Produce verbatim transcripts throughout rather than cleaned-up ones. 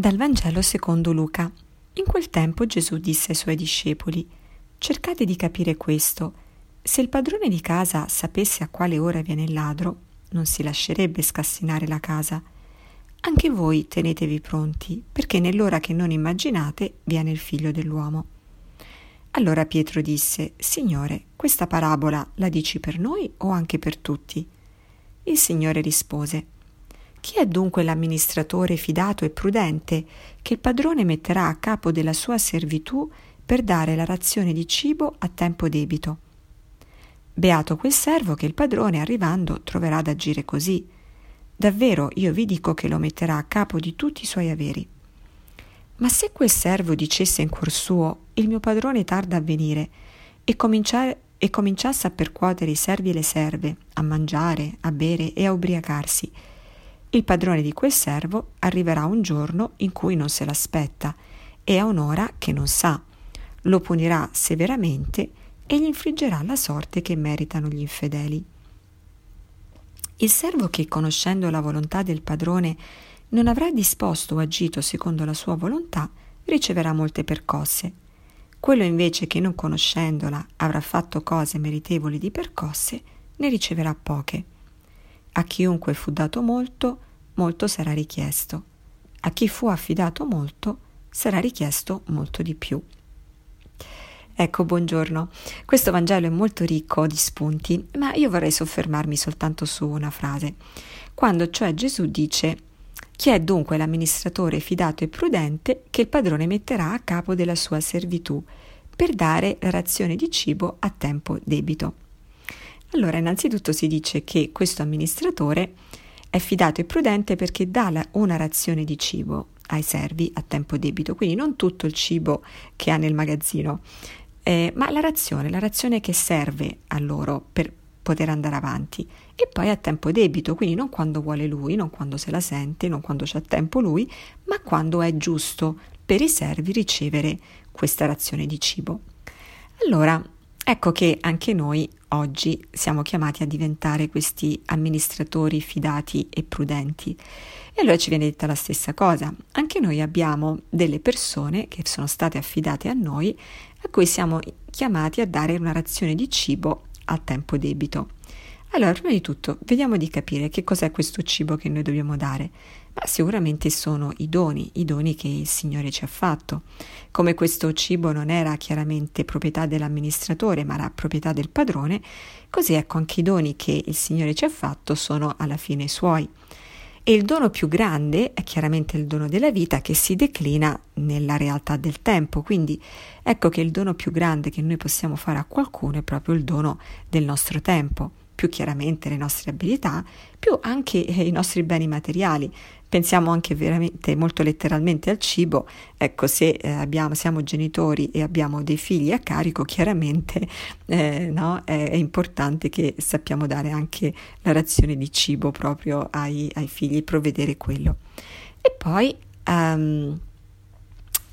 Dal Vangelo secondo Luca. In quel tempo Gesù disse ai suoi discepoli: cercate di capire questo. Se il padrone di casa sapesse a quale ora viene il ladro, non si lascerebbe scassinare la casa. Anche voi tenetevi pronti, perché nell'ora che non immaginate viene il figlio dell'uomo. Allora Pietro disse: Signore, questa parabola la dici per noi o anche per tutti? Il Signore rispose: chi è dunque l'amministratore fidato e prudente che il padrone metterà a capo della sua servitù per dare la razione di cibo a tempo debito? Beato quel servo che il padrone, arrivando, troverà ad agire così. Davvero, io vi dico che lo metterà a capo di tutti i suoi averi. Ma se quel servo dicesse in cuor suo: il mio padrone tarda a venire, e cominciare, e cominciasse a percuotere i servi e le serve, a mangiare, a bere e a ubriacarsi, il padrone di quel servo arriverà un giorno in cui non se l'aspetta e a un'ora che non sa, lo punirà severamente e gli infliggerà la sorte che meritano gli infedeli. Il servo che, conoscendo la volontà del padrone, non avrà disposto o agito secondo la sua volontà, riceverà molte percosse. Quello invece che, non conoscendola, avrà fatto cose meritevoli di percosse, ne riceverà poche. A chiunque fu dato molto, molto sarà richiesto. A chi fu affidato molto, sarà richiesto molto di più. Ecco, buongiorno. Questo Vangelo è molto ricco di spunti, ma io vorrei soffermarmi soltanto su una frase. Quando cioè Gesù dice: chi è dunque l'amministratore fidato e prudente che il padrone metterà a capo della sua servitù per dare la razione di cibo a tempo debito? Allora, innanzitutto si dice che questo amministratore è fidato e prudente perché dà la, una razione di cibo ai servi a tempo debito, quindi non tutto il cibo che ha nel magazzino, eh, ma la razione, la razione che serve a loro per poter andare avanti, e poi a tempo debito, quindi non quando vuole lui, non quando se la sente, non quando c'ha tempo lui, ma quando è giusto per i servi ricevere questa razione di cibo. Allora, ecco che anche noi oggi siamo chiamati a diventare questi amministratori fidati e prudenti. E allora ci viene detta la stessa cosa. Anche noi abbiamo delle persone che sono state affidate a noi, a cui siamo chiamati a dare una razione di cibo a tempo debito. Allora, prima di tutto, vediamo di capire che cos'è questo cibo che noi dobbiamo dare. Ma sicuramente sono i doni, i doni che il Signore ci ha fatto. Come questo cibo non era chiaramente proprietà dell'amministratore, ma era proprietà del padrone, così ecco anche i doni che il Signore ci ha fatto sono alla fine Suoi. E il dono più grande è chiaramente il dono della vita, che si declina nella realtà del tempo, quindi ecco che il dono più grande che noi possiamo fare a qualcuno è proprio il dono del nostro tempo. Più chiaramente le nostre abilità, più anche i nostri beni materiali. Pensiamo anche veramente molto letteralmente al cibo. Ecco, se abbiamo, siamo genitori e abbiamo dei figli a carico, chiaramente eh, no, è, è importante che sappiamo dare anche la razione di cibo proprio ai, ai figli, provvedere quello. E poi um,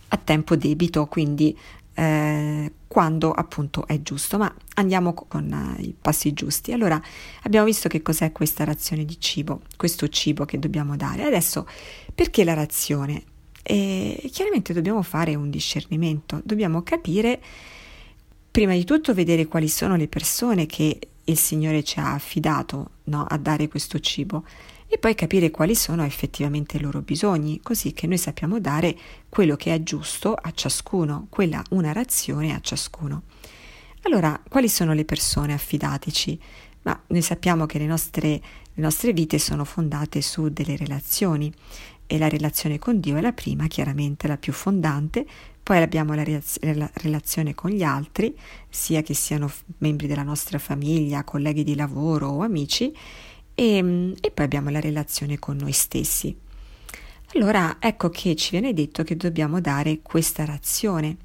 a tempo debito, quindi Eh, quando appunto è giusto, ma andiamo con eh, i passi giusti. Allora, abbiamo visto che cos'è questa razione di cibo, questo cibo che dobbiamo dare. Adesso, perché la razione? Eh, chiaramente dobbiamo fare un discernimento, dobbiamo capire, prima di tutto, vedere quali sono le persone che il Signore ci ha affidato, no, a dare questo cibo, e poi capire quali sono effettivamente i loro bisogni, così che noi sappiamo dare quello che è giusto a ciascuno, quella una razione a ciascuno. Allora, quali sono le persone affidateci? Ma noi sappiamo che le nostre, le nostre vite sono fondate su delle relazioni, e la relazione con Dio è la prima, chiaramente la più fondante. Poi abbiamo la, reaz- la relazione con gli altri, sia che siano f- membri della nostra famiglia, colleghi di lavoro o amici, e, e poi abbiamo la relazione con noi stessi. Allora, ecco che ci viene detto che dobbiamo dare questa razione.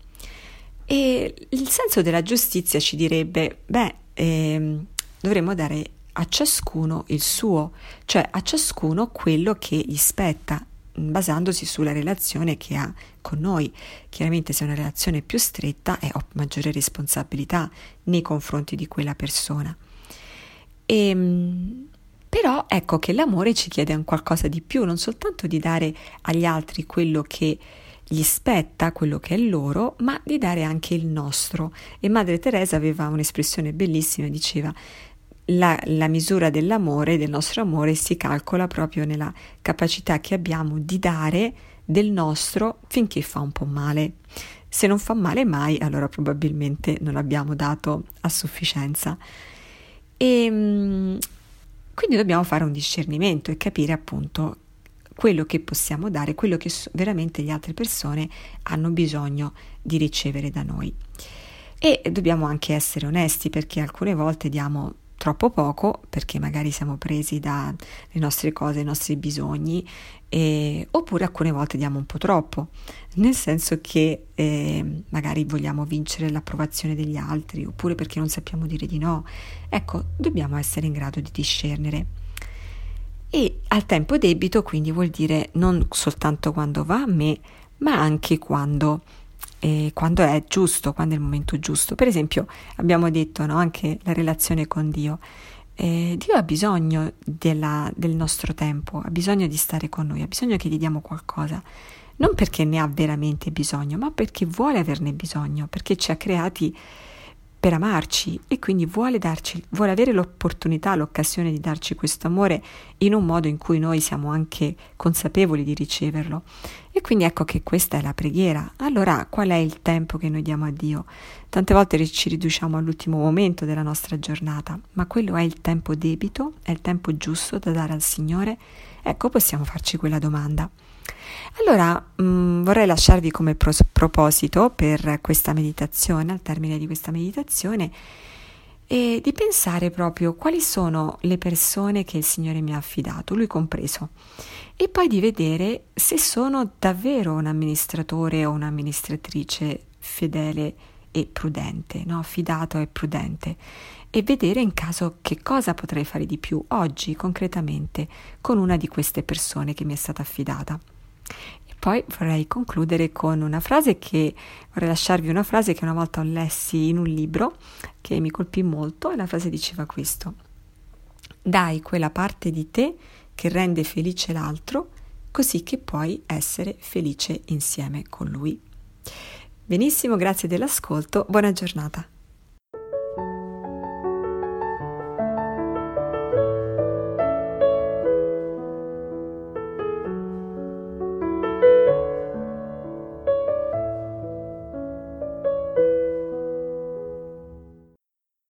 E il senso della giustizia ci direbbe, beh, ehm, dovremmo dare a ciascuno il suo, cioè a ciascuno quello che gli spetta, basandosi sulla relazione che ha con noi. Chiaramente, se è una relazione più stretta, eh, ho maggiore responsabilità nei confronti di quella persona. E Però ecco che l'amore ci chiede un qualcosa di più, non soltanto di dare agli altri quello che gli spetta, quello che è loro, ma di dare anche il nostro. E Madre Teresa aveva un'espressione bellissima, diceva la, la misura dell'amore, del nostro amore, si calcola proprio nella capacità che abbiamo di dare del nostro finché fa un po' male. Se non fa male mai, allora probabilmente non l'abbiamo dato a sufficienza. E quindi dobbiamo fare un discernimento e capire appunto quello che possiamo dare, quello che veramente le altre persone hanno bisogno di ricevere da noi. E dobbiamo anche essere onesti, perché alcune volte diamo troppo poco, perché magari siamo presi dalle nostre cose, i nostri bisogni, eh, oppure alcune volte diamo un po' troppo, nel senso che eh, magari vogliamo vincere l'approvazione degli altri, oppure perché non sappiamo dire di no. Ecco, dobbiamo essere in grado di discernere. E al tempo debito quindi vuol dire non soltanto quando va a me, ma anche quando... E quando è giusto, quando è il momento giusto. Per esempio abbiamo detto, no, anche la relazione con Dio, eh, Dio ha bisogno della, del nostro tempo, ha bisogno di stare con noi, ha bisogno che gli diamo qualcosa, non perché ne ha veramente bisogno, ma perché vuole averne bisogno, perché ci ha creati per amarci e quindi vuole darci, vuole avere l'opportunità, l'occasione di darci questo amore in un modo in cui noi siamo anche consapevoli di riceverlo. E quindi ecco che questa è la preghiera. Allora, qual è il tempo che noi diamo a Dio? Tante volte ci riduciamo all'ultimo momento della nostra giornata, ma quello è il tempo debito, è il tempo giusto da dare al Signore? Ecco, possiamo farci quella domanda. Allora mh, vorrei lasciarvi come pros- proposito per questa meditazione, al termine di questa meditazione, e di pensare proprio quali sono le persone che il Signore mi ha affidato, Lui compreso, e poi di vedere se sono davvero un amministratore o un'amministratrice fedele e prudente, no? Fidato e prudente, e vedere in caso che cosa potrei fare di più oggi concretamente con una di queste persone che mi è stata affidata. E poi vorrei concludere con una frase che vorrei lasciarvi una frase che una volta ho lessi in un libro che mi colpì molto, e la frase diceva questo: dai quella parte di te che rende felice l'altro, così che puoi essere felice insieme con lui. Benissimo, grazie dell'ascolto, buona giornata.